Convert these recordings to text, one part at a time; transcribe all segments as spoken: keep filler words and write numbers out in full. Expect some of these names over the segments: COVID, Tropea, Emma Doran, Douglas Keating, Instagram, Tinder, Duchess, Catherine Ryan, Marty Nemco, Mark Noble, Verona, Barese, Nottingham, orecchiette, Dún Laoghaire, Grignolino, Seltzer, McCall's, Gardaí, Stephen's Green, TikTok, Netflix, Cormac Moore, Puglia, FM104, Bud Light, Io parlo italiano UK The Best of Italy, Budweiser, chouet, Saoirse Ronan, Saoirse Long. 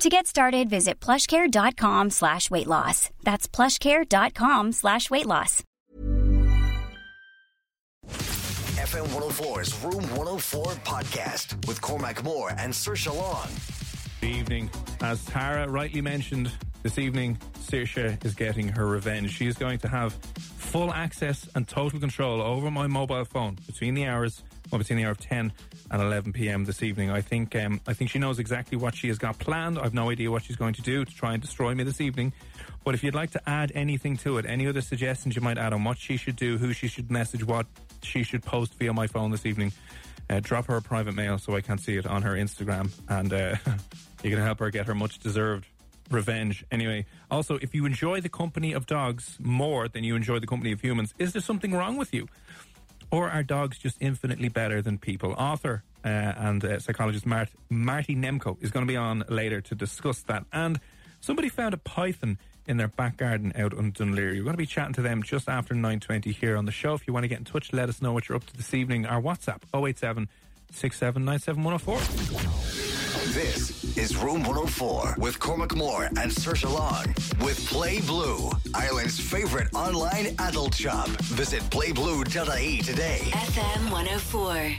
To get started, visit plushcare.com slash weight loss. That's plushcare.com slash weight loss. F M one oh four's Room one oh four podcast with Cormac Moore and Saoirse Long. Good evening. As Tara rightly mentioned, this evening, Saoirse is getting her revenge. She is going to have full access and total control over my mobile phone between the hours, well, between the hour of ten and eleven p.m. this evening. I think um, I think she knows exactly what she has got planned. I've no idea what she's going to do to try and destroy me this evening. But if you'd like to add anything to it, any other suggestions you might add on what she should do, who she should message, what she should post via my phone this evening, uh, drop her a private mail so I can see it on her Instagram. And uh, you can help her get her much-deserved revenge. Anyway, also, if you enjoy the company of dogs more than you enjoy the company of humans, is there something wrong with you? Or are dogs just infinitely better than people? Author uh, and uh, psychologist Mart- Marty Nemco is going to be on later to discuss that. And somebody found a python in their back garden out on Dún Laoghaire. We're going to be chatting to them just after nine twenty here on the show. If you want to get in touch, let us know what you're up to this evening. Our WhatsApp, oh eight seven, six seven nine, seven one oh four. This is Room one oh four with Cormac Moore and Saoirse Long with Play Blue, Ireland's favourite online adult shop. Visit play blue dot i e today. F M one oh four.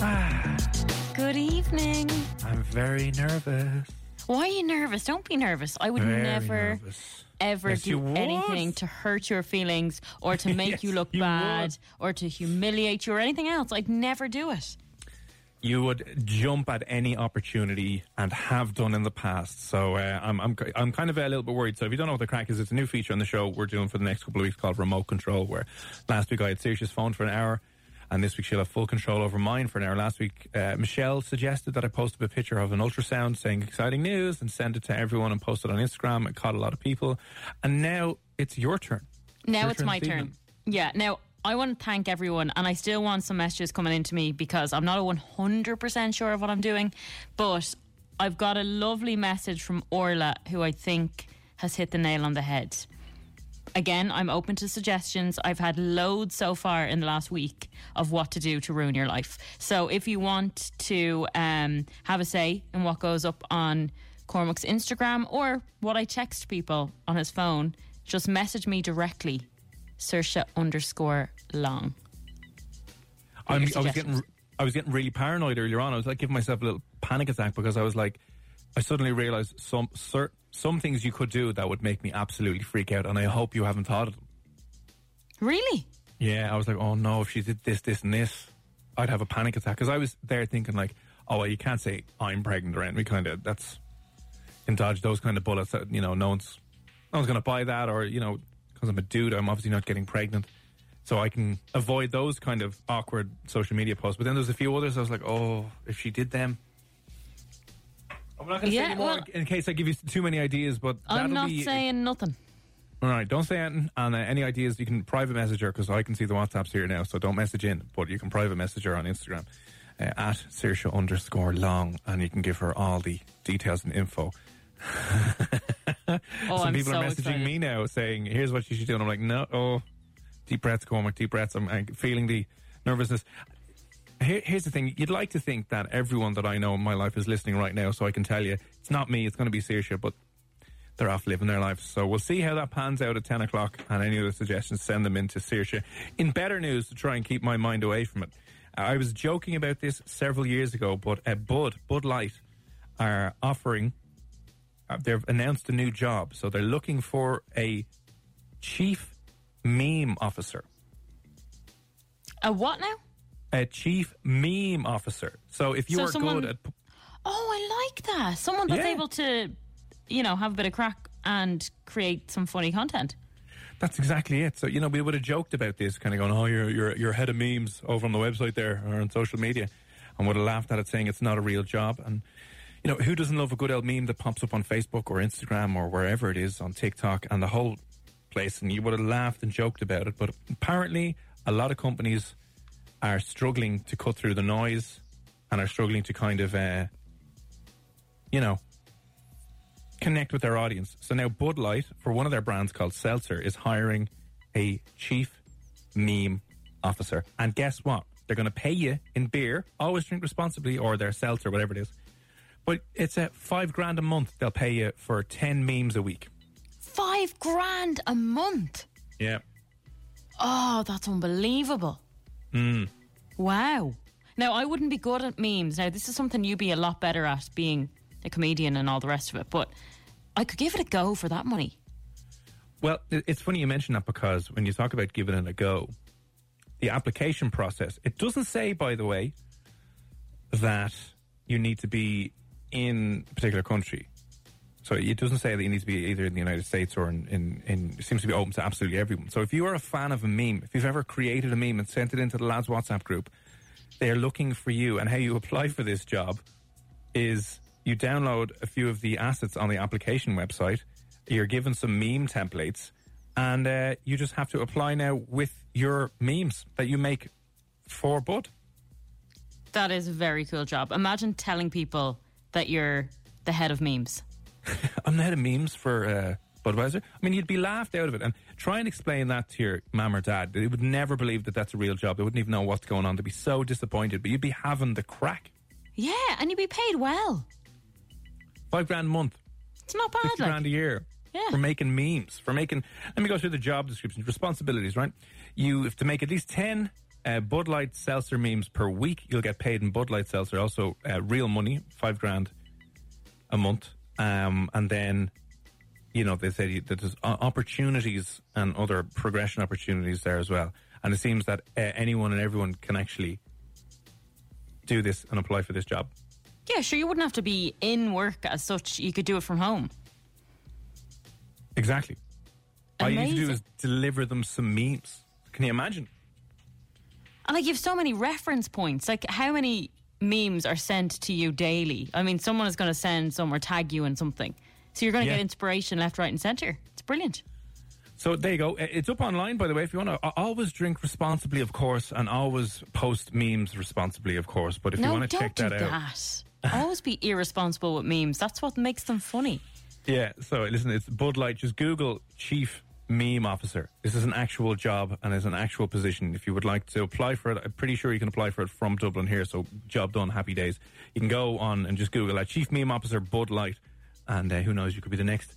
Ah, good evening. I'm very nervous. Why are you nervous? Don't be nervous. I would very never, nervous. ever yes, do anything to hurt your feelings or to make yes, you look you bad would. or to humiliate you or anything else. I'd never do it. You would jump at any opportunity and have done in the past. So uh, I'm, I'm I'm kind of a little bit worried. So if you don't know what the crack is, it's a new feature on the show we're doing for the next couple of weeks called Remote Control, where last week I had Saoirse's phone for an hour, and this week she'll have full control over mine for an hour. Last week, uh, Michelle suggested that I post up a picture of an ultrasound saying exciting news and send it to everyone and post it on Instagram. It caught a lot of people. And now it's your turn. Now it's, it's turn my turn. Yeah, now I want to thank everyone, and I still want some messages coming in to me because I'm not one hundred percent sure of what I'm doing, but I've got a lovely message from Orla, who I think has hit the nail on the head. Again, I'm open to suggestions. I've had loads so far in the last week of what to do to ruin your life. So if you want to um, have a say in what goes up on Cormac's Instagram or what I text people on his phone, just message me directly. Saoirse underscore Long. I'm, I was getting, I was getting really paranoid earlier on. I was like giving myself a little panic attack because I was like, I suddenly realised some cer- some things you could do that would make me absolutely freak out, and I hope you haven't thought of them. Really? Yeah, I was like, oh no, if she did this, this, and this, I'd have a panic attack because I was there thinking like, oh well, you can't say I'm pregnant or anything. We kind of that's and dodge those kind of bullets that you know no one's no one's going to buy that or you know. Because I'm a dude, I'm obviously not getting pregnant. So I can avoid those kind of awkward social media posts. But then there's a few others I was like, oh, if she did them. I'm not going to yeah, say anymore well, in case I give you too many ideas. But I'm not be, saying nothing. All right, don't say anything. And uh, any ideas, you can private message her because I can see the WhatsApps here now. So don't message in, but you can private message her on Instagram uh, at Saoirse underscore Long. And you can give her all the details and info. oh, Some I'm people so are messaging excited. me now saying, here's what you should do. And I'm like, no, oh, deep breaths, Cormac, deep breaths. I'm, I'm feeling the nervousness. Here, here's the thing. You'd like to think that everyone that I know in my life is listening right now. So I can tell you, it's not me. It's going to be Saoirse, but they're off living their lives. So we'll see how that pans out at ten o'clock. And any other suggestions, send them in to Saoirse. In better news to try and keep my mind away from it. I was joking about this several years ago, but uh, Bud, Bud Light are offering... They've announced a new job, so they're looking for a chief meme officer. A what now? A chief meme officer. So if you so are someone, good at... Oh, I like that. Someone that's yeah. able to, you know, have a bit of crack and create some funny content. That's exactly it. So, you know, we would have joked about this, kind of going, oh, you're, you're, you're head of memes over on the website there or on social media, and would have laughed at it saying it's not a real job. And, you know, who doesn't love a good old meme that pops up on Facebook or Instagram or wherever it is, on TikTok and the whole place? And you would have laughed and joked about it. But apparently a lot of companies are struggling to cut through the noise and are struggling to kind of, uh, you know, connect with their audience. So now Bud Light, for one of their brands called Seltzer, is hiring a chief meme officer. And guess what? They're going to pay you in beer. Always drink responsibly, or their Seltzer, whatever it is. But it's a five grand a month they'll pay you for ten memes a week. Five grand a month? Yeah. Oh, that's unbelievable. Mm. Wow. Now, I wouldn't be good at memes. Now, this is something you'd be a lot better at, being a comedian and all the rest of it, but I could give it a go for that money. Well, it's funny you mention that, because when you talk about giving it a go, the application process, it doesn't say, by the way, that you need to be in a particular country. So it doesn't say that you need to be either in the United States or in, in, in... It seems to be open to absolutely everyone. So if you are a fan of a meme, if you've ever created a meme and sent it into the lads' WhatsApp group, they're looking for you. And how you apply for this job is... you download a few of the assets on the application website. You're given some meme templates. And uh, you just have to apply now with your memes that you make for Bud. That is a very cool job. Imagine telling people that you're the head of memes. I'm the head of memes for uh, Budweiser. I mean, you'd be laughed out of it. And try and explain that to your mum or dad. They would never believe that that's a real job. They wouldn't even know what's going on. They'd be so disappointed. But you'd be having the crack. Yeah, and you'd be paid well. Five grand a month. It's not bad. Fifty like. grand a year. Yeah. For making memes. For making. Let me go through the job description. Responsibilities, right? You have to make at least ten uh, Bud Light Seltzer memes per week. You'll get paid in Bud Light Seltzer. Also, uh, real money, five grand a month. Um, and then, you know, they say that there's opportunities and other progression opportunities there as well. And it seems that uh, anyone and everyone can actually do this and apply for this job. Yeah, sure, you wouldn't have to be in work as such. You could do it from home. Exactly. Amazing. All you need to do is deliver them some memes. Can you imagine? And like, you have so many reference points. Like, how many memes are sent to you daily? I mean, someone is going to send some or tag you in something. So you're going to yeah. get inspiration left, right and centre. It's brilliant. So there you go. It's up online, by the way, if you want to. Always drink responsibly, of course, and always post memes responsibly, of course. But if no, you want to check that out... No, don't do that. Always be irresponsible with memes. That's what makes them funny. Yeah, so listen, it's Bud Light. Just Google Chief Meme Officer. This is an actual job and is an actual position. If you would like to apply for it, I'm pretty sure you can apply for it from Dublin here. So job done, happy days. You can go on and just Google that, Chief Meme Officer Bud Light. And uh, who knows, you could be the next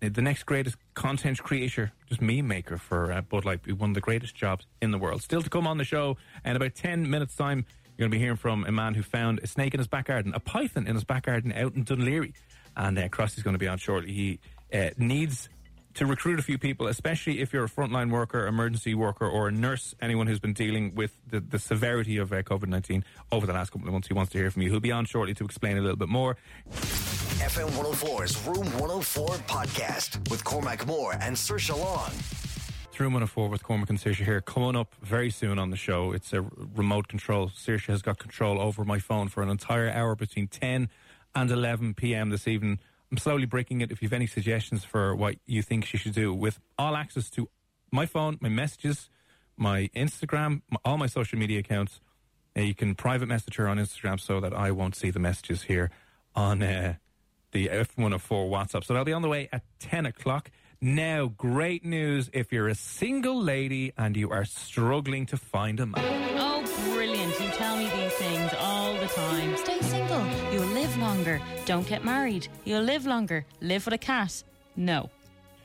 the next greatest content creator, just meme maker for uh, Bud Light. One of the greatest jobs in the world. Still to come on the show in about ten minutes time. You're going to be hearing from a man who found a snake in his back garden, a python in his back garden out in Dún Laoghaire. And uh, Crossy's going to be on shortly. He uh, needs to recruit a few people, especially if you're a frontline worker, emergency worker or a nurse, anyone who's been dealing with the, the severity of uh, COVID nineteen over the last couple of months. He wants to hear from you. He'll be on shortly to explain a little bit more. F M one oh four's Room one oh four podcast with Cormac Moore and Saoirse Long. Room one oh four with Cormac and Saoirse here. Coming up very soon on the show, it's a remote control. Saoirse has got control over my phone for an entire hour between ten and eleven p.m. this evening. I'm slowly breaking it. If you have any suggestions for what you think she should do with all access to my phone, my messages, my Instagram, my, all my social media accounts, uh, you can private message her on Instagram so that I won't see the messages here on uh, the F one oh four WhatsApp. So they'll be on the way at ten o'clock. Now, great news if you're a single lady and you are struggling to find a man. Oh, brilliant. You tell me these things all the time. Stay single. You'll live longer. Don't get married. You'll live longer. Live with a cat. No.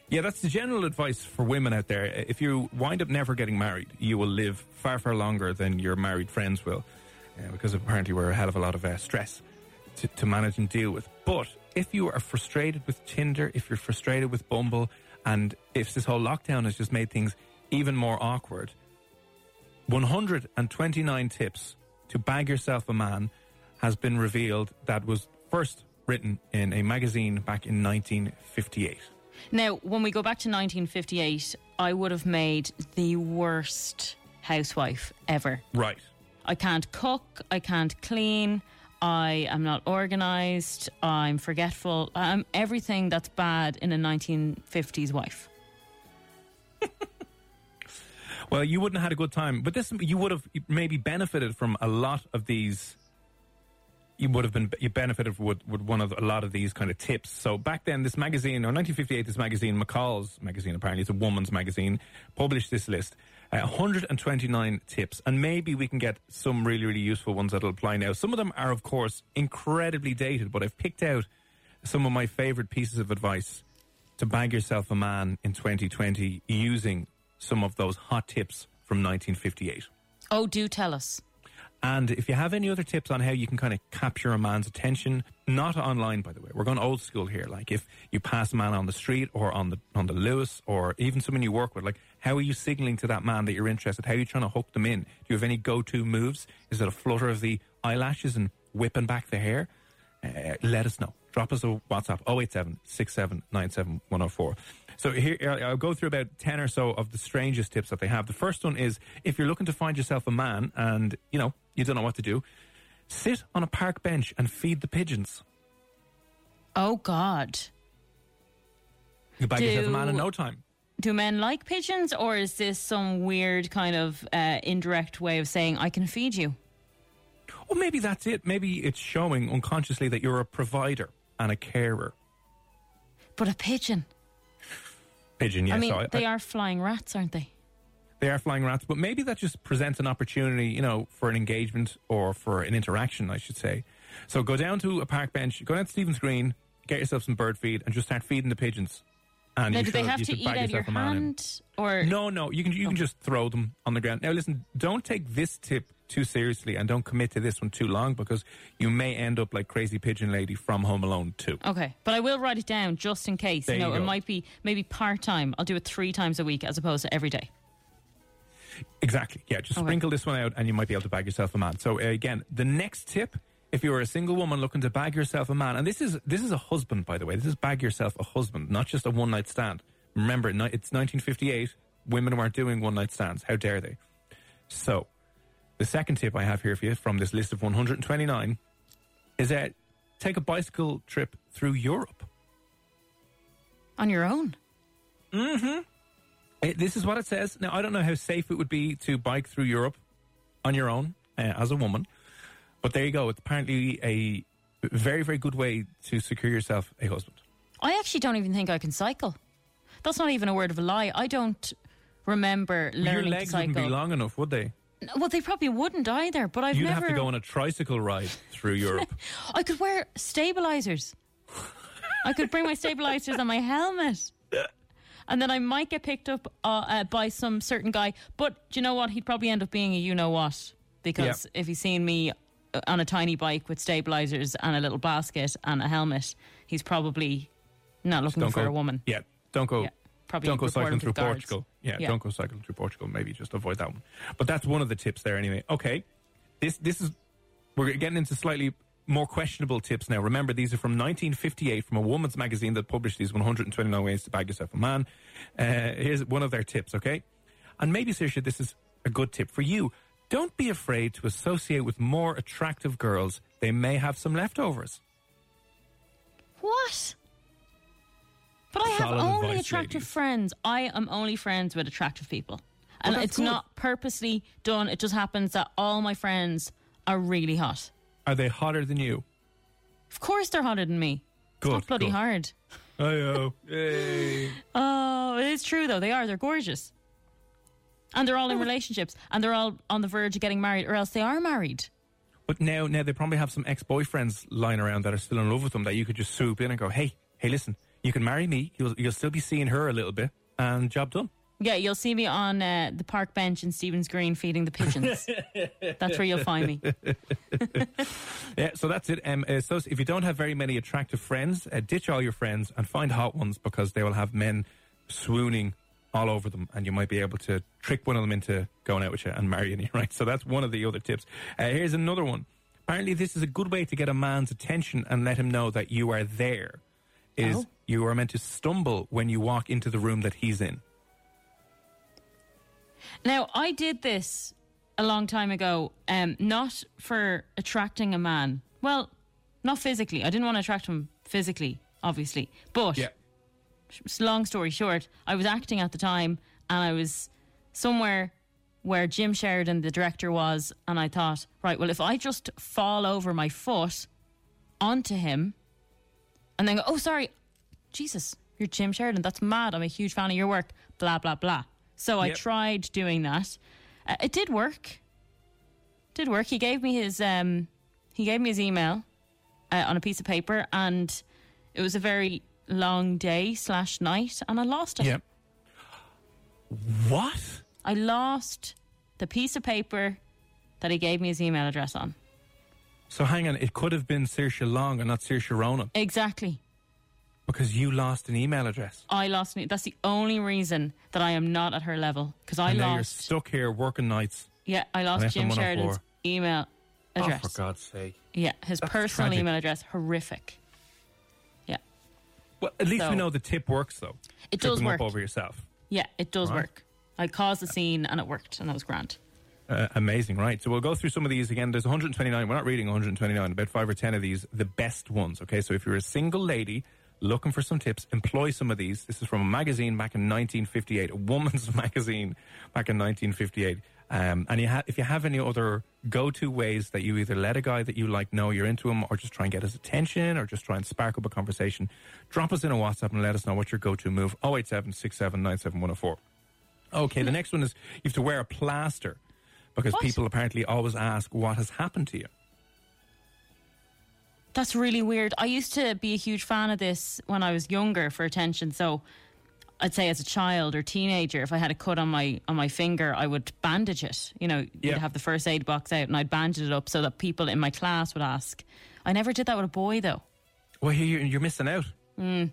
Yeah, that's the general advice for women out there. If you wind up never getting married, you will live far, far longer than your married friends will. Uh, because apparently we're a hell of a lot of uh, stress to, to manage and deal with. But... if you are frustrated with Tinder, if you're frustrated with Bumble, and if this whole lockdown has just made things even more awkward. one hundred twenty-nine tips to bag yourself a man has been revealed. That was first written in a magazine back in nineteen fifty-eight. Now, when we go back to nineteen fifty-eight, I would have made the worst housewife ever. Right. I can't cook, I can't clean, I am not organised, I'm forgetful. I'm everything that's bad in a nineteen fifties wife. Well, you wouldn't have had a good time, but this you would have maybe benefited from a lot of these. You would have been you benefited with, with one of a lot of these kind of tips. So back then, this magazine, or nineteen fifty-eight, this magazine, McCall's magazine, apparently it's a woman's magazine, published this list, uh, one hundred twenty-nine tips, and maybe we can get some really really useful ones that'll apply now. Some of them are, of course, incredibly dated, but I've picked out some of my favourite pieces of advice to bag yourself a man in twenty twenty using some of those hot tips from nineteen fifty-eight. Oh, do tell us. And if you have any other tips on how you can kind of capture a man's attention, not online, by the way. We're going old school here. Like if you pass a man on the street or on the on the Lewis or even someone you work with, like how are you signalling to that man that you're interested? How are you trying to hook them in? Do you have any go-to moves? Is it a flutter of the eyelashes and whipping back the hair? Uh, let us know. Drop us a WhatsApp, oh eight seven, six seven nine seven, one oh four. So here, I'll go through about ten or so of the strangest tips that they have. The first one is, if you're looking to find yourself a man and, you know, you don't know what to do, sit on a park bench and feed the pigeons. Oh, God. You bag do, yourself a man in no time. Do men like pigeons, or is this some weird kind of uh, indirect way of saying, I can feed you? Well, maybe that's it. Maybe it's showing unconsciously that you're a provider and a carer. But a pigeon... Pigeon, yes. I mean, so I, they I, are flying rats, aren't they? They are flying rats, but maybe that just presents an opportunity, you know, for an engagement or for an interaction, I should say. So go down to a park bench, go down to Stephen's Green, get yourself some bird feed, and just start feeding the pigeons. And now, you do should, they have you to eat out of your hand? Or? No, no, you can you oh. can just throw them on the ground. Now, listen, don't take this tip too seriously and don't commit to this one too long, because you may end up like Crazy Pigeon Lady from Home Alone two. Okay, but I will write it down just in case. There you know, you it might be maybe part-time. I'll do it three times a week as opposed to every day. Exactly, yeah. Just okay. Sprinkle this one out and you might be able to bag yourself a man. So uh, again, the next tip, if you're a single woman looking to bag yourself a man, and this is this is a husband, by the way. This is bag yourself a husband, not just a one-night stand. Remember, it's nineteen fifty-eight. Women weren't doing one-night stands. How dare they? So, the second tip I have here for you from this list of one hundred twenty-nine is that take a bicycle trip through Europe. On your own? Mm-hmm. It, this is what it says. Now, I don't know how safe it would be to bike through Europe on your own uh, as a woman, but there you go. It's apparently a very, very good way to secure yourself a husband. I actually don't even think I can cycle. That's not even a word of a lie. I don't remember learning to cycle. Your legs wouldn't be long enough, would they? Well, they probably wouldn't either, but I've You'd never... You'd have to go on a tricycle ride through Europe. I could wear stabilisers. I could bring my stabilisers and my helmet. And then I might get picked up uh, uh, by some certain guy. But do you know what? He'd probably end up being a you-know-what. Because yeah. if he's seen me on a tiny bike with stabilisers and a little basket and a helmet, he's probably not looking for go, a woman. Yeah, don't go... Yeah. Probably don't go cycling through guards. Portugal. Yeah, yeah, don't go cycling through Portugal. Maybe just avoid that one. But that's one of the tips there anyway. Okay, this this is... We're getting into slightly more questionable tips now. Remember, these are from nineteen fifty-eight, from a woman's magazine that published these one hundred twenty-nine ways to bag yourself a man. Uh, here's one of their tips, okay? And maybe, Saoirse, this is a good tip for you. Don't be afraid to associate with more attractive girls. They may have some leftovers. What? But I have only attractive friends. I am only friends with attractive people. And it's not purposely done. It just happens that all my friends are really hot. Are they hotter than you? Of course they're hotter than me. It's not bloody hard. Ayo. Yay. Oh, it is true, though. They are. They're gorgeous. And they're all in relationships. And they're all on the verge of getting married, or else they are married. But now, now they probably have some ex-boyfriends lying around that are still in love with them that you could just swoop in and go, hey, hey, listen. You can marry me, you'll, you'll still be seeing her a little bit, and job done. Yeah, you'll see me on uh, the park bench in Stephen's Green feeding the pigeons. That's where you'll find me. Yeah, so that's it. Um, uh, so if you don't have very many attractive friends, uh, ditch all your friends and find hot ones, because they will have men swooning all over them, and you might be able to trick one of them into going out with you and marrying you, right? So that's one of the other tips. Uh, here's another one. Apparently this is a good way to get a man's attention and let him know that you are there, is oh. you are meant to stumble when you walk into the room that he's in. Now, I did this a long time ago, um, not for attracting a man. Well, not physically. I didn't want to attract him physically, obviously. But, yeah. long story short, I was acting at the time and I was somewhere where Jim Sheridan, the director, was, and I thought, right, well, if I just fall over my foot onto him and then go, oh, sorry, Jesus, you're Jim Sheridan. That's mad. I'm a huge fan of your work. Blah, blah, blah. So I yep. tried doing that. Uh, it did work. Did work. He gave me his um, he gave me his email uh, on a piece of paper, and it was a very long day slash night, and I lost it. Yep. What? I lost the piece of paper that he gave me his email address on. So hang on, it could have been Saoirse Long and not Saoirse Ronan. Exactly. Because you lost an email address. I lost an email. That's the only reason that I am not at her level. Because I and now lost. You're stuck here working nights. Yeah, I lost Jim Sheridan's email address. Oh, for God's sake. Yeah, his That's personal tragic. email address. Horrific. Yeah. Well, at least so, we know the tip works, though. It does work. Up over yourself. Yeah, it does right. work. I caused the scene and it worked, and that was grand. Uh, amazing, right? So we'll go through some of these again. There's one hundred twenty-nine. We're not reading one hundred twenty-nine. About five or ten of these, the best ones, okay? So if you're a single lady looking for some tips, employ some of these. This is from a magazine back in nineteen fifty-eight, a woman's magazine back in nineteen fifty-eight. Um, and you ha- if you have any other go-to ways that you either let a guy that you like know you're into him, or just try and get his attention, or just try and spark up a conversation, drop us in a WhatsApp and let us know what your go-to move. oh eight seven, six seven nine, seven one oh four. Okay, the next one is you have to wear a plaster, because what? people apparently always ask what has happened to you. That's really weird. I used to be a huge fan of this when I was younger for attention. So I'd say as a child or teenager, if I had a cut on my on my finger, I would bandage it. You know, yeah. you'd have the first aid box out and I'd bandage it up so that people in my class would ask. I never did that with a boy, though. Well, you're, you're missing out. Mm.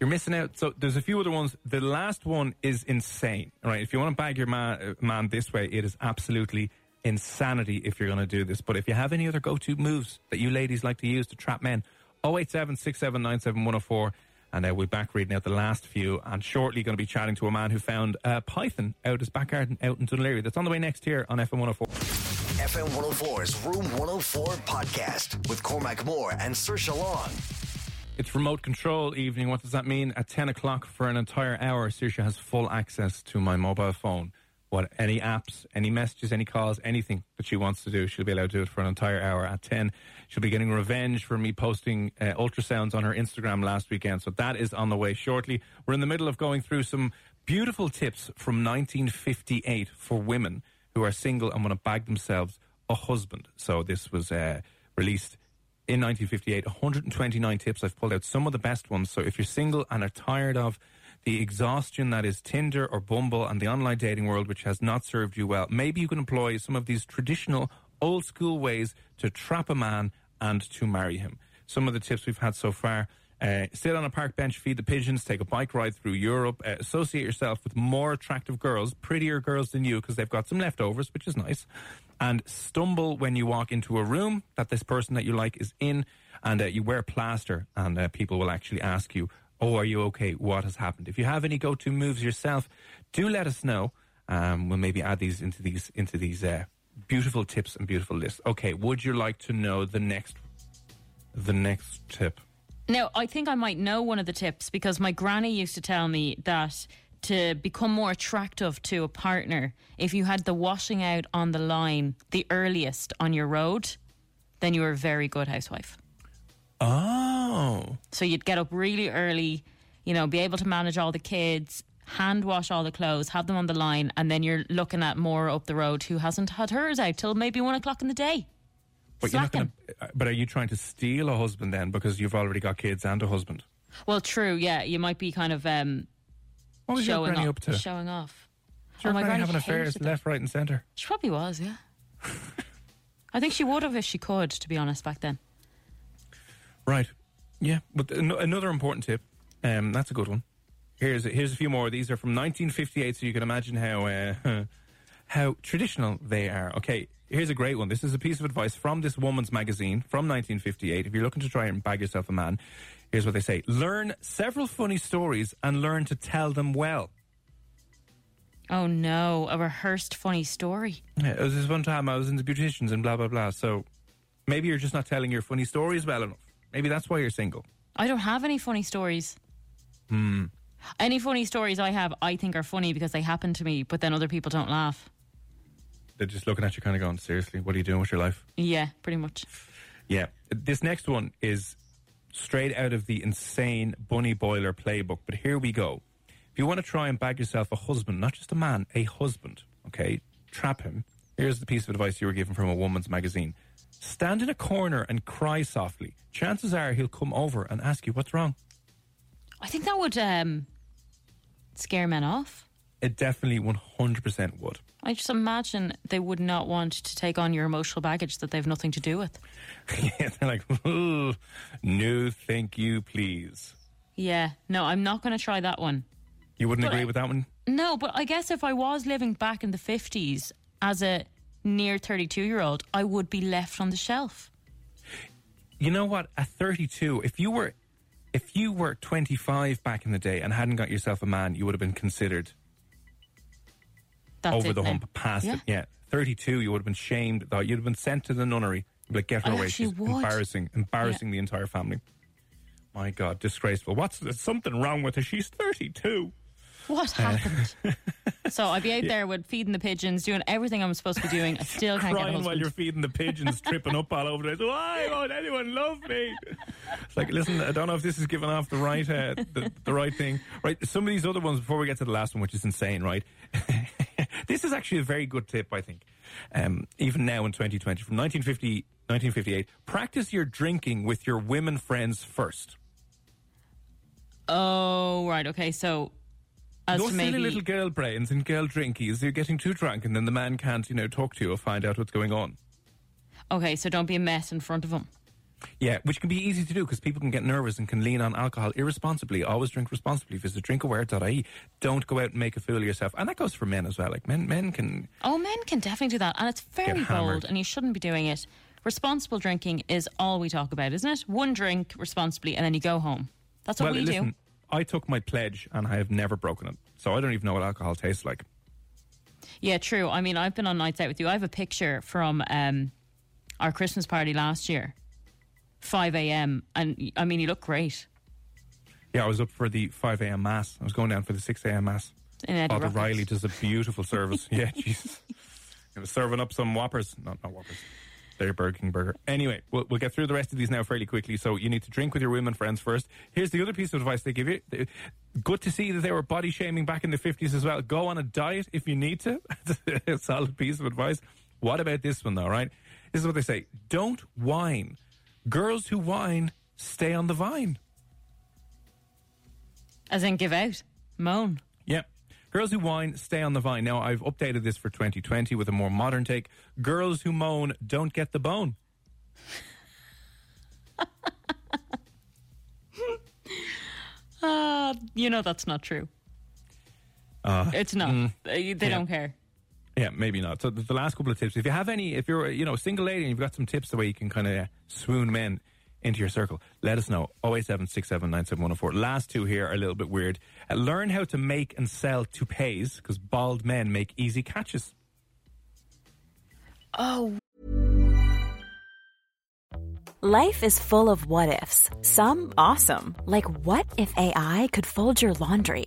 You're missing out. So there's a few other ones. The last one is insane. Right? If you want to bag your man, man this way, it is absolutely insanity if you're going to do this. But if you have any other go-to moves that you ladies like to use to trap men, oh eight seven, six seven nine, seven one oh four, and uh, we're back reading out the last few, and shortly going to be chatting to a man who found a python out his back garden out in Dún Laoghaire. That's on the way next here on F M one oh four. F M one oh four's Room one oh four podcast with Cormac Moore and Saoirse Long. It's remote control evening. What does that mean? At ten o'clock for an entire hour, Saoirse has full access to my mobile phone. What, any apps, any messages, any calls, anything that she wants to do, she'll be allowed to do it for an entire hour. At ten, she'll be getting revenge for me posting uh, ultrasounds on her Instagram last weekend. So that is on the way shortly. We're in the middle of going through some beautiful tips from nineteen fifty-eight for women who are single and want to bag themselves a husband. So this was uh, released in nineteen fifty-eight. one hundred twenty-nine tips. I've pulled out some of the best ones. So if you're single and are tired of the exhaustion that is Tinder or Bumble and the online dating world, which has not served you well, maybe you can employ some of these traditional old school ways to trap a man and to marry him. Some of the tips we've had so far: uh, sit on a park bench, feed the pigeons, take a bike ride through Europe, uh, associate yourself with more attractive girls, prettier girls than you, because they've got some leftovers, which is nice, and stumble when you walk into a room that this person that you like is in, and uh, you wear plaster, and uh, people will actually ask you, oh, are you okay? What has happened? If you have any go-to moves yourself, do let us know. Um, we'll maybe add these into these into these uh, beautiful tips and beautiful lists. Okay, would you like to know the next the next tip? Now, I think I might know one of the tips, because my granny used to tell me that to become more attractive to a partner, if you had the washing out on the line the earliest on your road, then you were a very good housewife. Oh. So you'd get up really early, you know, be able to manage all the kids, hand wash all the clothes, have them on the line, and then you're looking at Maura up the road who hasn't had hers out till maybe one o'clock in the day. But, you're not gonna, but are you trying to steal a husband then, because you've already got kids and a husband? Well, true, yeah. You might be kind of um, what was showing, your granny up to? showing off. Was your oh, my granny having affairs left, right and centre? She probably was, yeah. I think she would have if she could, to be honest, back then. Right. Yeah. But another important tip, um, that's a good one, Here's here's a few more. These are from nineteen fifty-eight, so you can imagine how uh, how traditional they are. Okay, here's a great one. This is a piece of advice from this woman's magazine from nineteen fifty-eight. If you're looking to try and bag yourself a man, here's what they say. Learn several funny stories and learn to tell them well. Oh, no, a rehearsed funny story. Yeah, it was this one time I was in the beauticians and blah, blah, blah. So maybe you're just not telling your funny stories well enough. Maybe that's why you're single. I don't have any funny stories. Hmm. Any funny stories I have, I think are funny because they happen to me, but then other people don't laugh. They're just looking at you kind of going, seriously, what are you doing with your life? Yeah, pretty much. Yeah. This next one is straight out of the insane bunny boiler playbook, but here we go. If you want to try and bag yourself a husband, not just a man, a husband, okay, trap him. Here's the piece of advice you were given from a woman's magazine. Stand in a corner and cry softly. Chances are he'll come over and ask you what's wrong. I think that would um, scare men off. It definitely one hundred percent would. I just imagine they would not want to take on your emotional baggage that they have nothing to do with. Yeah, they're like, ooh, no thank you, please. Yeah, no, I'm not going to try that one. You wouldn't but agree I, with that one? No, but I guess if I was living back in the fifties as a near thirty-two-year-old, I would be left on the shelf. You know what? At thirty-two, if you were if you were twenty-five back in the day and hadn't got yourself a man, you would have been considered That's over it, the hump, now. past yeah. it. Yeah, thirty-two, you would have been shamed. You'd have been sent to the nunnery. You'd be like, get her I away. She's would. embarrassing, embarrassing yeah. the entire family. My God, disgraceful. What's there's something wrong with her? She's thirty-two. What happened? Uh, so I'd be out yeah. there with feeding the pigeons, doing everything I'm supposed to be doing. I still can't get a husband. Crying while you're feeding the pigeons, tripping up all over the place. Why won't anyone love me? It's like, listen, I don't know if this is giving off the right, uh, the, the right thing. Right, some of these other ones, before we get to the last one, which is insane, right? This is actually a very good tip, I think. Um, even now in twenty twenty, from nineteen fifty, nineteen fifty-eight, practice your drinking with your women friends first. Oh, right, okay, so... As Those maybe... silly little girl brains and girl drinkies, you're getting too drunk and then the man can't, you know, talk to you or find out what's going on. Okay, so don't be a mess in front of him. Yeah, which can be easy to do because people can get nervous and can lean on alcohol irresponsibly. Always drink responsibly. Visit drink aware dot I E. Don't go out and make a fool of yourself. And that goes for men as well. Like, men men can... Oh, men can definitely do that. And it's very bold and you shouldn't be doing it. Responsible drinking is all we talk about, isn't it? One drink responsibly and then you go home. That's what well, we listen, do. I took my pledge and I have never broken it. So I don't even know what alcohol tastes like. Yeah, true. I mean, I've been on nights out with you. I have a picture from um, our Christmas party last year, five a.m. And, I mean, you look great. Yeah, I was up for the five a.m. mass. I was going down for the six a.m. mass. Father Riley does a beautiful service. Yeah, Jesus. It was serving up some Whoppers. No, not Whoppers. Their Burger King burger. Anyway, we'll, we'll get through the rest of these now fairly quickly. So you need to drink with your women friends first. Here's the other piece of advice they give you. Good to see that they were body shaming back in the fifties as well. Go on a diet if you need to. It's a solid piece of advice. What about this one though, right? This is what they say. Don't whine. Girls who whine stay on the vine. As in give out. Moan. Yep. Girls who whine, stay on the vine. Now, I've updated this for twenty twenty with a more modern take. Girls who moan, don't get the bone. uh, you know that's not true. Uh, it's not. Mm, they they yeah. don't care. Yeah, maybe not. So the last couple of tips. If you have any, if you're you know a single lady and you've got some tips the way you can kind of uh, swoon men into your circle, let us know. oh eight seven six seven nine seven one oh four. Last two here are a little bit weird. Uh, learn how to make and sell toupees because bald men make easy catches. Oh. Life is full of what ifs. Some awesome, like what if A I could fold your laundry?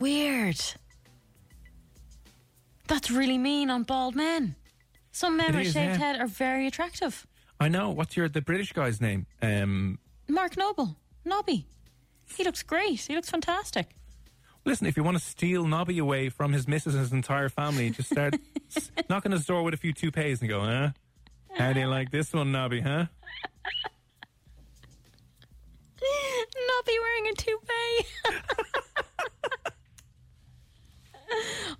Weird. That's really mean on bald men. Some men with shaved yeah. head are very attractive. I know. What's your the British guy's name? Um, Mark Noble. Nobby. He looks great. He looks fantastic. Listen, if you want to steal Nobby away from his missus and his entire family, just start knocking his door with a few toupees and go, huh? How do you like this one, Nobby, huh? Nobby wearing a toupee.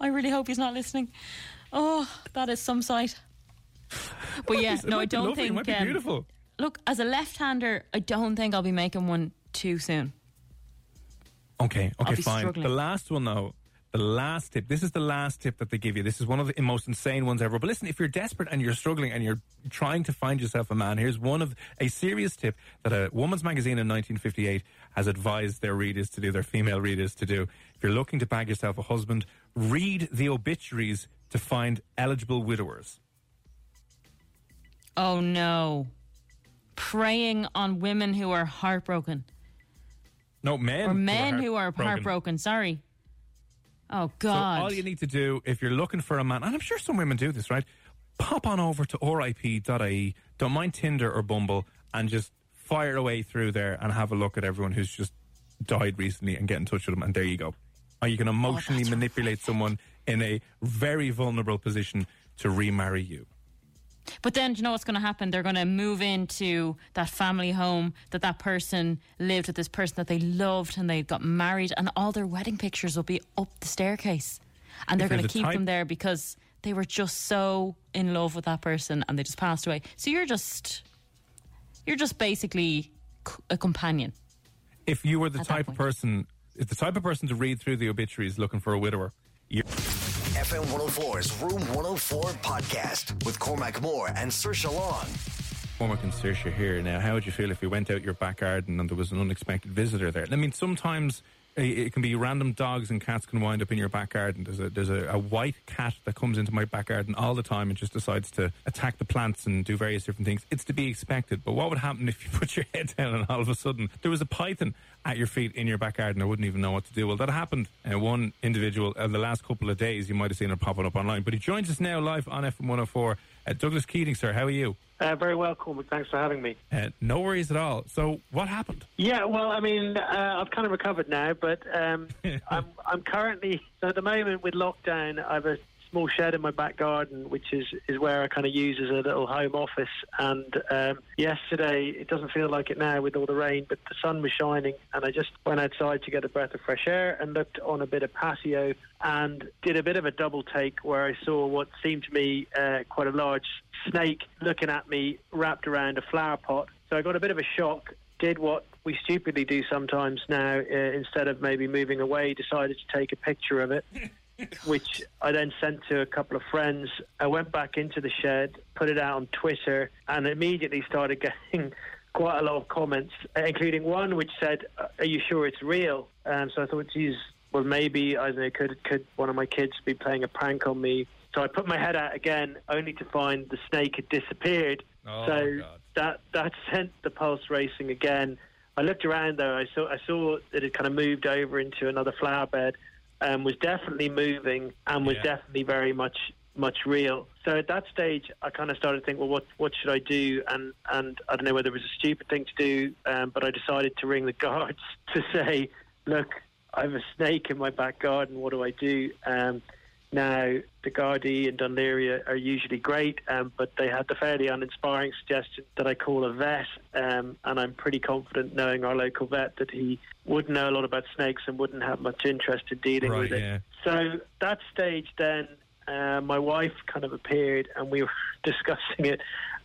I really hope he's not listening. Oh, that is some sight. But yeah, no, I don't think... It might be beautiful. Um, look, as a left-hander, I don't think I'll be making one too soon. Okay, okay, fine. Struggling. The last one, though, the last tip. This is the last tip that they give you. This is one of the most insane ones ever. But listen, if you're desperate and you're struggling and you're trying to find yourself a man, here's one of a serious tip that a woman's magazine in nineteen fifty-eight has advised their readers to do, their female readers to do. If you're looking to bag yourself a husband, read the obituaries to find eligible widowers. Oh, no. Preying on women who are heartbroken. No, men. Or men who are, heart- who are heartbroken, sorry. Oh, God. So all you need to do, if you're looking for a man, and I'm sure some women do this, right? Pop on over to R I P dot I E, don't mind Tinder or Bumble, and just fire away through there and have a look at everyone who's just died recently and get in touch with them, and there you go. Or you can emotionally oh, manipulate right. someone in a very vulnerable position to remarry you. But then, do you know what's going to happen? They're going to move into that family home that that person lived with, this person that they loved, and they got married, and all their wedding pictures will be up the staircase. And they're going to keep type- them there because they were just so in love with that person and they just passed away. So you're just, you're just basically a companion. If you were the type of person, if the type of person to read through the obituaries looking for a widower, you... F M one oh four's Room one oh four podcast with Cormac Moore and Saoirse Long. Cormac and Saoirse here. Now, how would you feel if you went out your back garden and there was an unexpected visitor there? I mean, sometimes it can be random dogs and cats can wind up in your back garden. There's a there's a, a white cat that comes into my back garden all the time and just decides to attack the plants and do various different things. It's to be expected. But what would happen if you put your head down and all of a sudden there was a python at your feet in your back garden? I wouldn't even know what to do. Well, that happened. Uh, one individual in uh, the last couple of days, you might have seen her popping up online. But he joins us now live on F M one oh four. Uh, Douglas Keating, sir, how are you? Uh, very well, Cormac. Thanks for having me. Uh, no worries at all. So, what happened? Yeah, well, I mean, uh, I've kind of recovered now, but um, I'm, I'm currently, so at the moment with lockdown, I have a small shed in my back garden, which is, is where I kind of use as a little home office. And um, yesterday, it doesn't feel like it now with all the rain, but the sun was shining, and I just went outside to get a breath of fresh air and looked on a bit of patio and did a bit of a double take where I saw what seemed to me uh, quite a large snake looking at me wrapped around a flower pot. So I got a bit of a shock, did what we stupidly do sometimes now, uh, instead of maybe moving away, decided to take a picture of it, which I then sent to a couple of friends. I went back into the shed, put it out on Twitter, and immediately started getting quite a lot of comments, including one which said, "Are you sure it's real?" And um, so I thought, geez, well, maybe, I don't know, could, could one of my kids be playing a prank on me? So I put my head out again, only to find the snake had disappeared. Oh, so that that sent the pulse racing again. I looked around, though. I saw I saw that it kind of moved over into another flower bed and was definitely moving and was yeah. definitely very much much real. So at that stage, I kind of started thinking, well, what, what should I do? And, and I don't know whether it was a stupid thing to do, um, but I decided to ring the guards to say, look, I have a snake in my back garden. What do I do? Um Now, the Gardaí and Dún Laoghaire are usually great, um, but they had the fairly uninspiring suggestion that I call a vet, um, and I'm pretty confident, knowing our local vet, that he would know a lot about snakes and wouldn't have much interest in dealing right, with it. Yeah. So that stage then, uh, my wife kind of appeared and we were discussing it,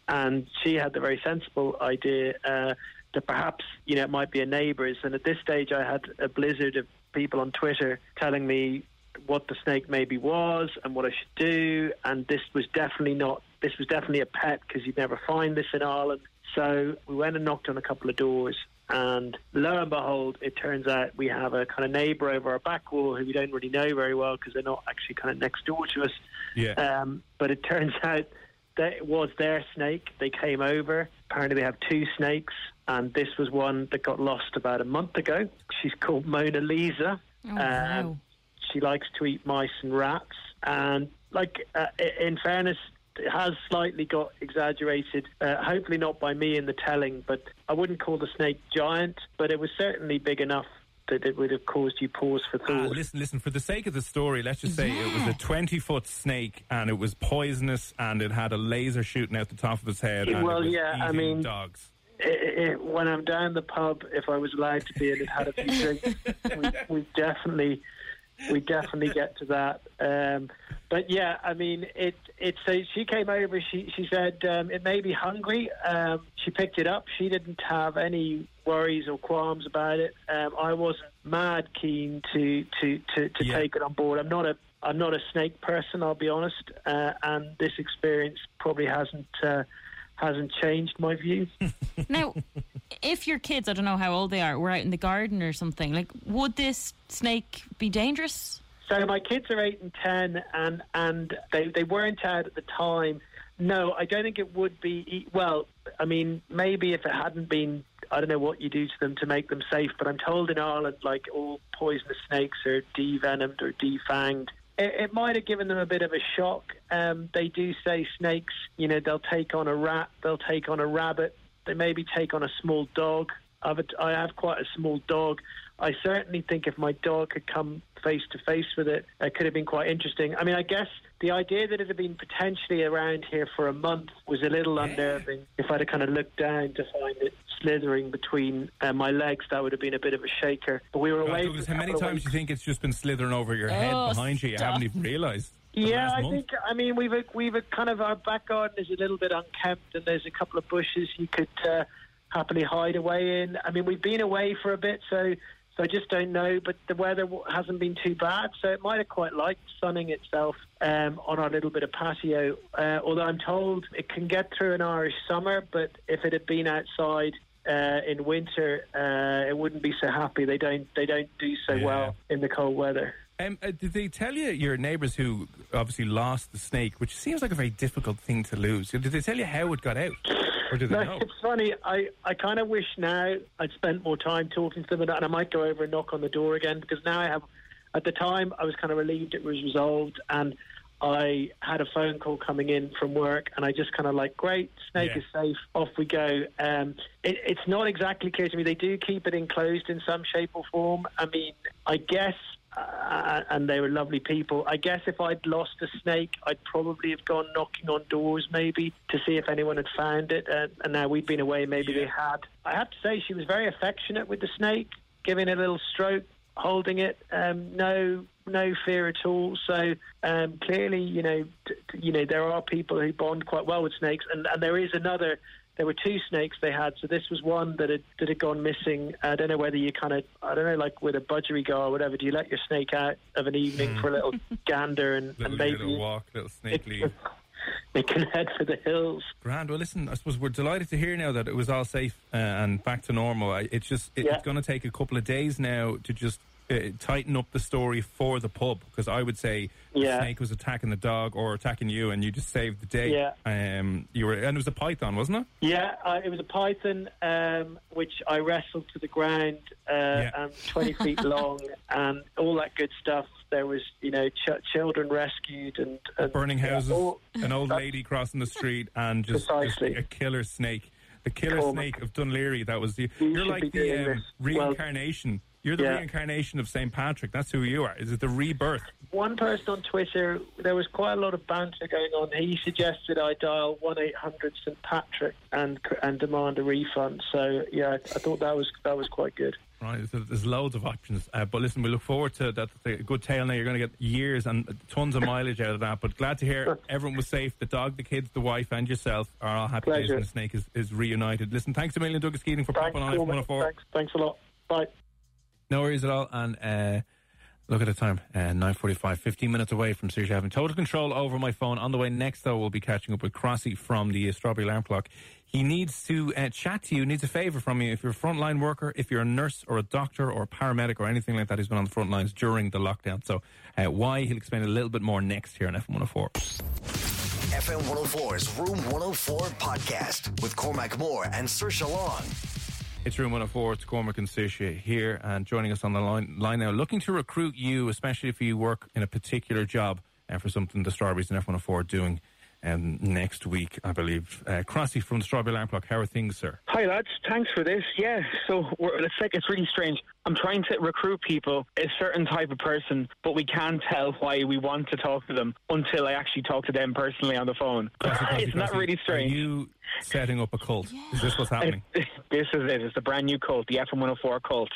and she had the very sensible idea uh, that perhaps, you know, it might be a neighbour's. And at this stage I had a blizzard of people on Twitter telling me what the snake maybe was and what I should do, and this was definitely not this was definitely a pet, because you'd never find this in Ireland. So we went and knocked on a couple of doors, and lo and behold, it turns out we have a kind of neighbour over our back wall who we don't really know very well, because they're not actually kind of next door to us. Yeah. Um, but it turns out that it was their snake. They came over. Apparently they have two snakes, and this was one that got lost about a month ago. She's called Mona Lisa. Oh, um, wow. She likes to eat mice and rats, and like uh, in fairness, it has slightly got exaggerated, uh, hopefully not by me in the telling, but I wouldn't call the snake giant, but it was certainly big enough that it would have caused you pause for thought. Uh, listen, listen, for the sake of the story, let's just say yeah. it was a twenty-foot snake, and it was poisonous, and it had a laser shooting out the top of its head, and well, it was yeah, eating I mean, dogs. It, it, when I'm down the pub, if I was allowed to be, and it had a few drinks, we, we definitely... We definitely get to that. Um, but yeah, I mean, it. it so she came over, she, she said um, it may be hungry. Um, she picked it up. She didn't have any worries or qualms about it. Um, I wasn't mad keen to, to, to, to yeah. take it on board. I'm not a I'm not a snake person, I'll be honest. Uh, and this experience probably hasn't uh, hasn't changed my view. Now, if your kids, I don't know how old they are, were out in the garden or something, like, would this snake be dangerous? So my kids are eight and ten, and, and they, they weren't out at the time. No, I don't think it would be... Well, I mean, maybe if it hadn't been... I don't know what you do to them to make them safe, but I'm told in Ireland, like, all poisonous snakes are de-venomed or defanged. It, it might have given them a bit of a shock. Um, they do say snakes, you know, they'll take on a rat, they'll take on a rabbit, they maybe take on a small dog. I've a, I have quite a small dog. I certainly think if my dog had come face to face with it, it could have been quite interesting. I mean, I guess the idea that it had been potentially around here for a month was a little yeah. unnerving. If I'd have kind of looked down to find it slithering between uh, my legs, that would have been a bit of a shaker. But we were God, away. Douglas, how many times do you think it's just been slithering over your oh, head behind you? You stop. Haven't even realised. Yeah, I think, I mean, we've a, we've a kind of, our back garden is a little bit unkempt, and there's a couple of bushes you could uh, happily hide away in. I mean, we've been away for a bit, so so I just don't know, but the weather hasn't been too bad, so it might have quite liked sunning itself um, on our little bit of patio, uh, although I'm told it can get through an Irish summer, but if it had been outside uh, in winter, uh, it wouldn't be so happy. They don't, they don't do so yeah. well in the cold weather. Um, uh, did they tell you, your neighbours who obviously lost the snake, which seems like a very difficult thing to lose, did they tell you how it got out? Or did they no, know? It's funny, I, I kind of wish now I'd spent more time talking to them, and, and I might go over and knock on the door again, because now I have, at the time, I was kind of relieved it was resolved, and I had a phone call coming in from work, and I just kind of like, great, snake yeah. is safe, off we go. Um, it, it's not exactly clear to me. They do keep it enclosed in some shape or form. I mean, I guess... Uh, and they were lovely people. I guess if I'd lost a snake, I'd probably have gone knocking on doors maybe to see if anyone had found it. Uh, and now we'd been away, maybe yeah. they had. I have to say she was very affectionate with the snake, giving it a little stroke, holding it, um, no no fear at all. So um, clearly, you know, t- you know, there are people who bond quite well with snakes. And, and there is another... There were two snakes they had, so this was one that had, that had gone missing. I don't know whether you kind of, I don't know, like with a budgerigar or whatever, do you let your snake out of an evening mm. for a little gander and, little, and maybe... Little walk, little snake leave. They can head for the hills. Grand. Well, listen, I suppose we're delighted to hear now that it was all safe uh, and back to normal. It's just, it, yeah. it's going to take a couple of days now to just uh, tighten up the story for the pub, because I would say... Yeah. The snake was attacking the dog or attacking you, and you just saved the day. Yeah. Um, you were, and it was a python, wasn't it? Yeah, uh, it was a python, um, which I wrestled to the ground, uh, yeah. and twenty feet long, and all that good stuff. There was, you know, ch- children rescued, and, and burning houses, yeah, all, an old lady crossing the street, and just, just a killer snake, the killer Cormac. snake of Dún Laoghaire. That was the. You you're like the um, reincarnation. Well, You're the yeah. reincarnation of Saint Patrick. That's who you are. Is it the rebirth? One person on Twitter, there was quite a lot of banter going on. He suggested I dial one eight hundred Saint Patrick and and demand a refund. So yeah, I, I thought that was that was quite good. Right, so there's loads of options. Uh, but listen, we look forward to that. That's a good tale now. You're going to get years and tons of mileage out of that. But glad to hear everyone was safe. The dog, the kids, the wife and yourself are all happy days when the snake is, is reunited. Listen, thanks a million, Douglas Keating, for thanks, popping on cool, F one oh four. Thanks, thanks a lot. Bye. No worries at all. And uh, look at the time, uh, nine forty-five, fifteen minutes away from Saoirse having total control over my phone. On the way next, though, we'll be catching up with Crossy from the uh, Strawberry Alarm Clock. He needs to uh, chat to you, needs a favour from you. If you're a frontline worker, if you're a nurse or a doctor or a paramedic or anything like that, he's been on the front lines during the lockdown. So uh, why, he'll explain a little bit more next here on F M one oh four. F M one oh four's Room one oh four podcast with Cormac Moore and Saoirse Long. It's Room one oh four, it's Cormac and Saoirse here, and joining us on the line, line now, looking to recruit you, especially if you work in a particular job, and uh, for something the Strawberries and F one oh four are doing um, next week, I believe. Uh, Crossy from the Strawberry Alarm Clock, how are things, sir? Hi, lads, thanks for this. Yeah, so we're, it's like it's really strange. I'm trying to recruit people, a certain type of person, but we can't tell why we want to talk to them until I actually talk to them personally on the phone. Crossy, Crossy, it's Crossy. Not really strange. Are you setting up a cult? Yeah. Is this what's happening? It, this is it. It's the brand new cult, the F M one oh four cult.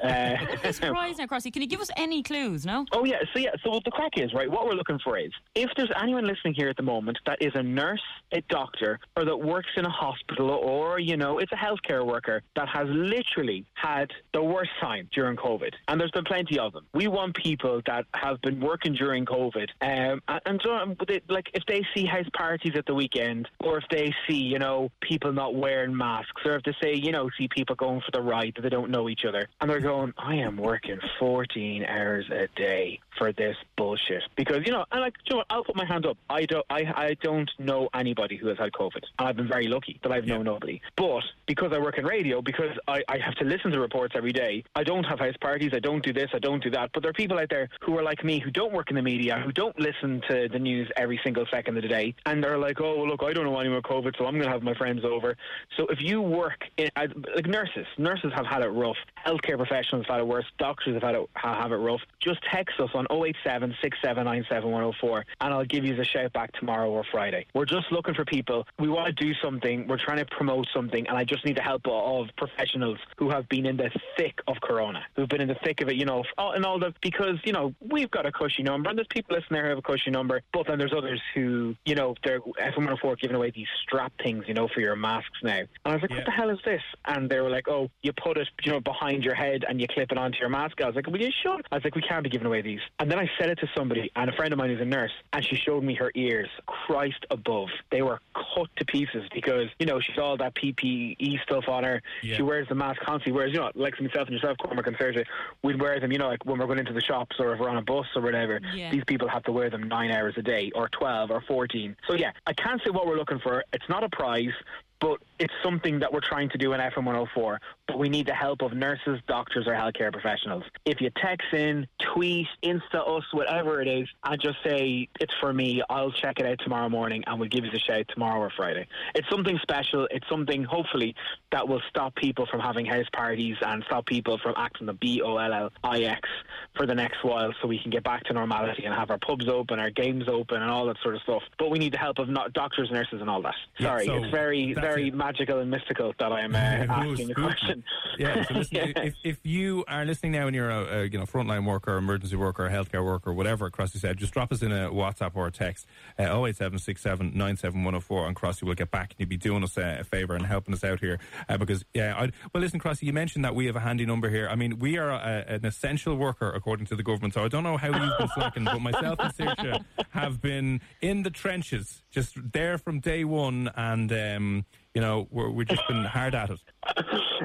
uh, I'm surprised now, Crossy. Can you give us any clues, no? Oh, yeah. So, yeah. So what the crack is, right, what we're looking for is, if there's anyone listening here at the moment that is a nurse, a doctor, or that works in a hospital, or, you know, it's a healthcare worker that has literally had the worst time during COVID, and there's been plenty of them. We want people that have been working during COVID, um, and, and so they, like if they see house parties at the weekend, or if they see, you know, people not wearing masks, or if they say, you know, see people going for the ride that they don't know each other, and they're going, I am working fourteen hours a day for this bullshit, because, you know, and like, you know what, I'll put my hand up. I don't, I, I don't know anybody who has had COVID, and I've been very lucky that I've yeah. known nobody. But because I work in radio, because I, I have to listen to reports every day, I don't have house parties, I don't do this, I don't do that. But there are people out there who are like me, who don't work in the media, who don't listen to the news every single second of the day, and they're like, oh, well, look, I don't know anyone with COVID, so I'm going to have my friends over. So if you work in, like nurses, nurses have had it rough, healthcare professionals have had it worse, doctors have had it, have it rough, just text us on oh eight seven, six seven nine, seven one oh four and I'll give you the shout back tomorrow or Friday. We're just looking for people. We want to do something. We're trying to promote something, and I just need the help of professionals who have been in the thick of Corona, who've been in the thick of it, you know, and all that, because, you know, we've got a cushy number, and there's people listening there who have a cushy number, but then there's others who, you know, they're F M one oh four giving away these strap things, you know, for your masks now. And I was like, yeah. what the hell is this? And they were like, oh, you put it, you know, behind your head and you clip it onto your mask. I was like, well, you should. I was like, we can't be giving away these. And then I said it to somebody, and a friend of mine who's a nurse, and she showed me her ears. Christ above. They were cut to pieces because, you know, she's all that P P E stuff on her. Yeah. She wears the mask constantly, whereas, you know, like myself and yourself, Cormac and Saoirse, we'd wear them, you know, like when we're going into the shops or if we're on a bus or whatever. Yeah. These people have to wear them nine hours a day or twelve or fourteen. So, yeah, I can't say what we're looking for. It's not a prize, but it's something that we're trying to do in F M one oh four, but we need the help of nurses, doctors, or healthcare professionals. If you text in, tweet, Insta us, whatever it is, and just say, it's for me, I'll check it out tomorrow morning, and we'll give you the shout tomorrow or Friday. It's something special. It's something, hopefully, that will stop people from having house parties and stop people from acting the B O L L I X for the next while, so we can get back to normality and have our pubs open, our games open, and all that sort of stuff. But we need the help of not doctors, nurses, and all that. Sorry, yeah, so it's very, very... very magical and mystical that I'm uh, asking the question. Yeah, so listen, yeah. If, if you are listening now and you're a, a you know, frontline worker, emergency worker, healthcare worker, whatever Crossy said, just drop us in a WhatsApp or a text, uh, oh eight seven, six seven nine, seven one oh four, and Crossy will get back and you'll be doing us uh, a favour and helping us out here. Uh, because, yeah, I'd, well, listen, Crossy, you mentioned that we have a handy number here. I mean, we are a, an essential worker, according to the government, so I don't know how you've been slacking, but myself and Saoirse have been in the trenches, just there from day one, and... Um, You know, we're, we've just been hard at it.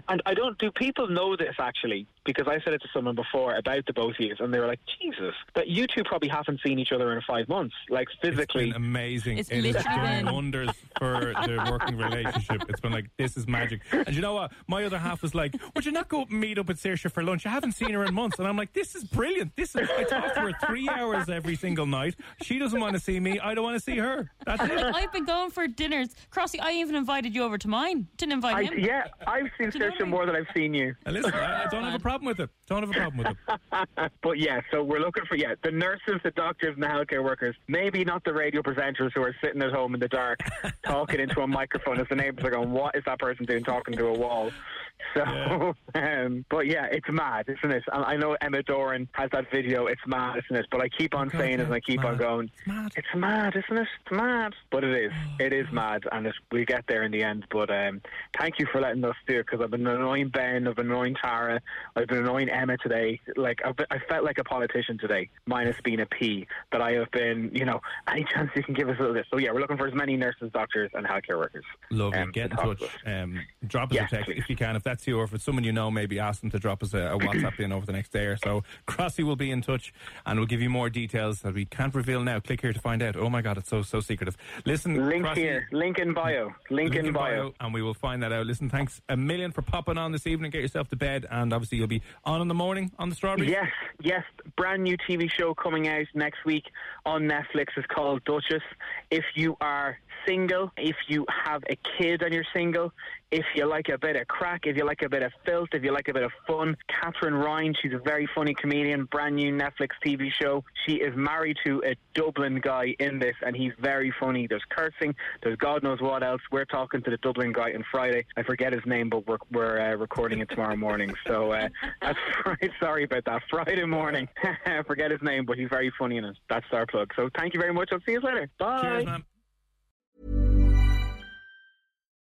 And I don't, do people know this, actually? Because I said it to someone before about the both of you, and they were like, Jesus, but you two probably haven't seen each other in five months, like physically. It's been amazing. It's it literally been wonders for the working relationship. It's been like, this is magic. And you know what? My other half was like, would you not go up and meet up with Saoirse for lunch? I haven't seen her in months. And I'm like, this is brilliant. This is, I talk to her three hours every single night. She doesn't want to see me. I don't want to see her. That's it. Like, I've been going for dinners. Crossy, I even invited you over to mine. Didn't invite I, him. Yeah, I've seen Saoirse more than I've seen you. Listen, I, I don't have a problem problem with it. Don't have a problem with it. But yeah, so we're looking for, yeah, the nurses, the doctors and the healthcare workers. Maybe not the radio presenters who are sitting at home in the dark talking into a microphone as the neighbours are going, what is that person doing talking to a wall? So, yeah. Um, but yeah, it's mad, isn't it? I know Emma Doran has that video, it's mad, isn't it? But I keep on God, saying yeah, it and I keep mad. on going, it's mad. it's mad, isn't it? It's mad. But it is. Oh, it is mad, and it, we get there in the end. But um, thank you for letting us do it, because I've been annoying Ben, I've been annoying Tara, I've been annoying Emma today. Like, I've been, I felt like a politician today, minus being a P, that I have been, you know, any chance you can give us a little bit. So yeah, we're looking for as many nurses, doctors and healthcare workers. Lovely, um, get in touch. Um, drop us yes, a text please. If you can, if that's you or if it's someone you know, maybe ask them to drop us a, a WhatsApp in over the next day or so. Crossy will be in touch and we'll give you more details that we can't reveal now. Click here to find out. Oh my God, it's so, so secretive. Listen, link Crossy, here, link in bio, link, link in bio. bio, and we will find that out. Listen, thanks a million for popping on this evening. Get yourself to bed, and obviously you'll be on in the morning on the Strawberry. Yes, yes, brand new T V show coming out next week on Netflix. It's called Duchess. If you are single, if you have a kid and you're single, if you like a bit of crack, if you like a bit of filth, if you like a bit of fun, Catherine Ryan, she's a very funny comedian, brand new Netflix T V show. She is married to a Dublin guy in this, and he's very funny. There's cursing, there's God knows what else. We're talking to the Dublin guy on Friday. I forget his name, but we're, we're uh, recording it tomorrow morning. So uh, that's right. Sorry about that. Friday morning. I forget his name, but he's very funny in it. That's our plug. So thank you very much. I'll see you later. Bye. Cheers, man.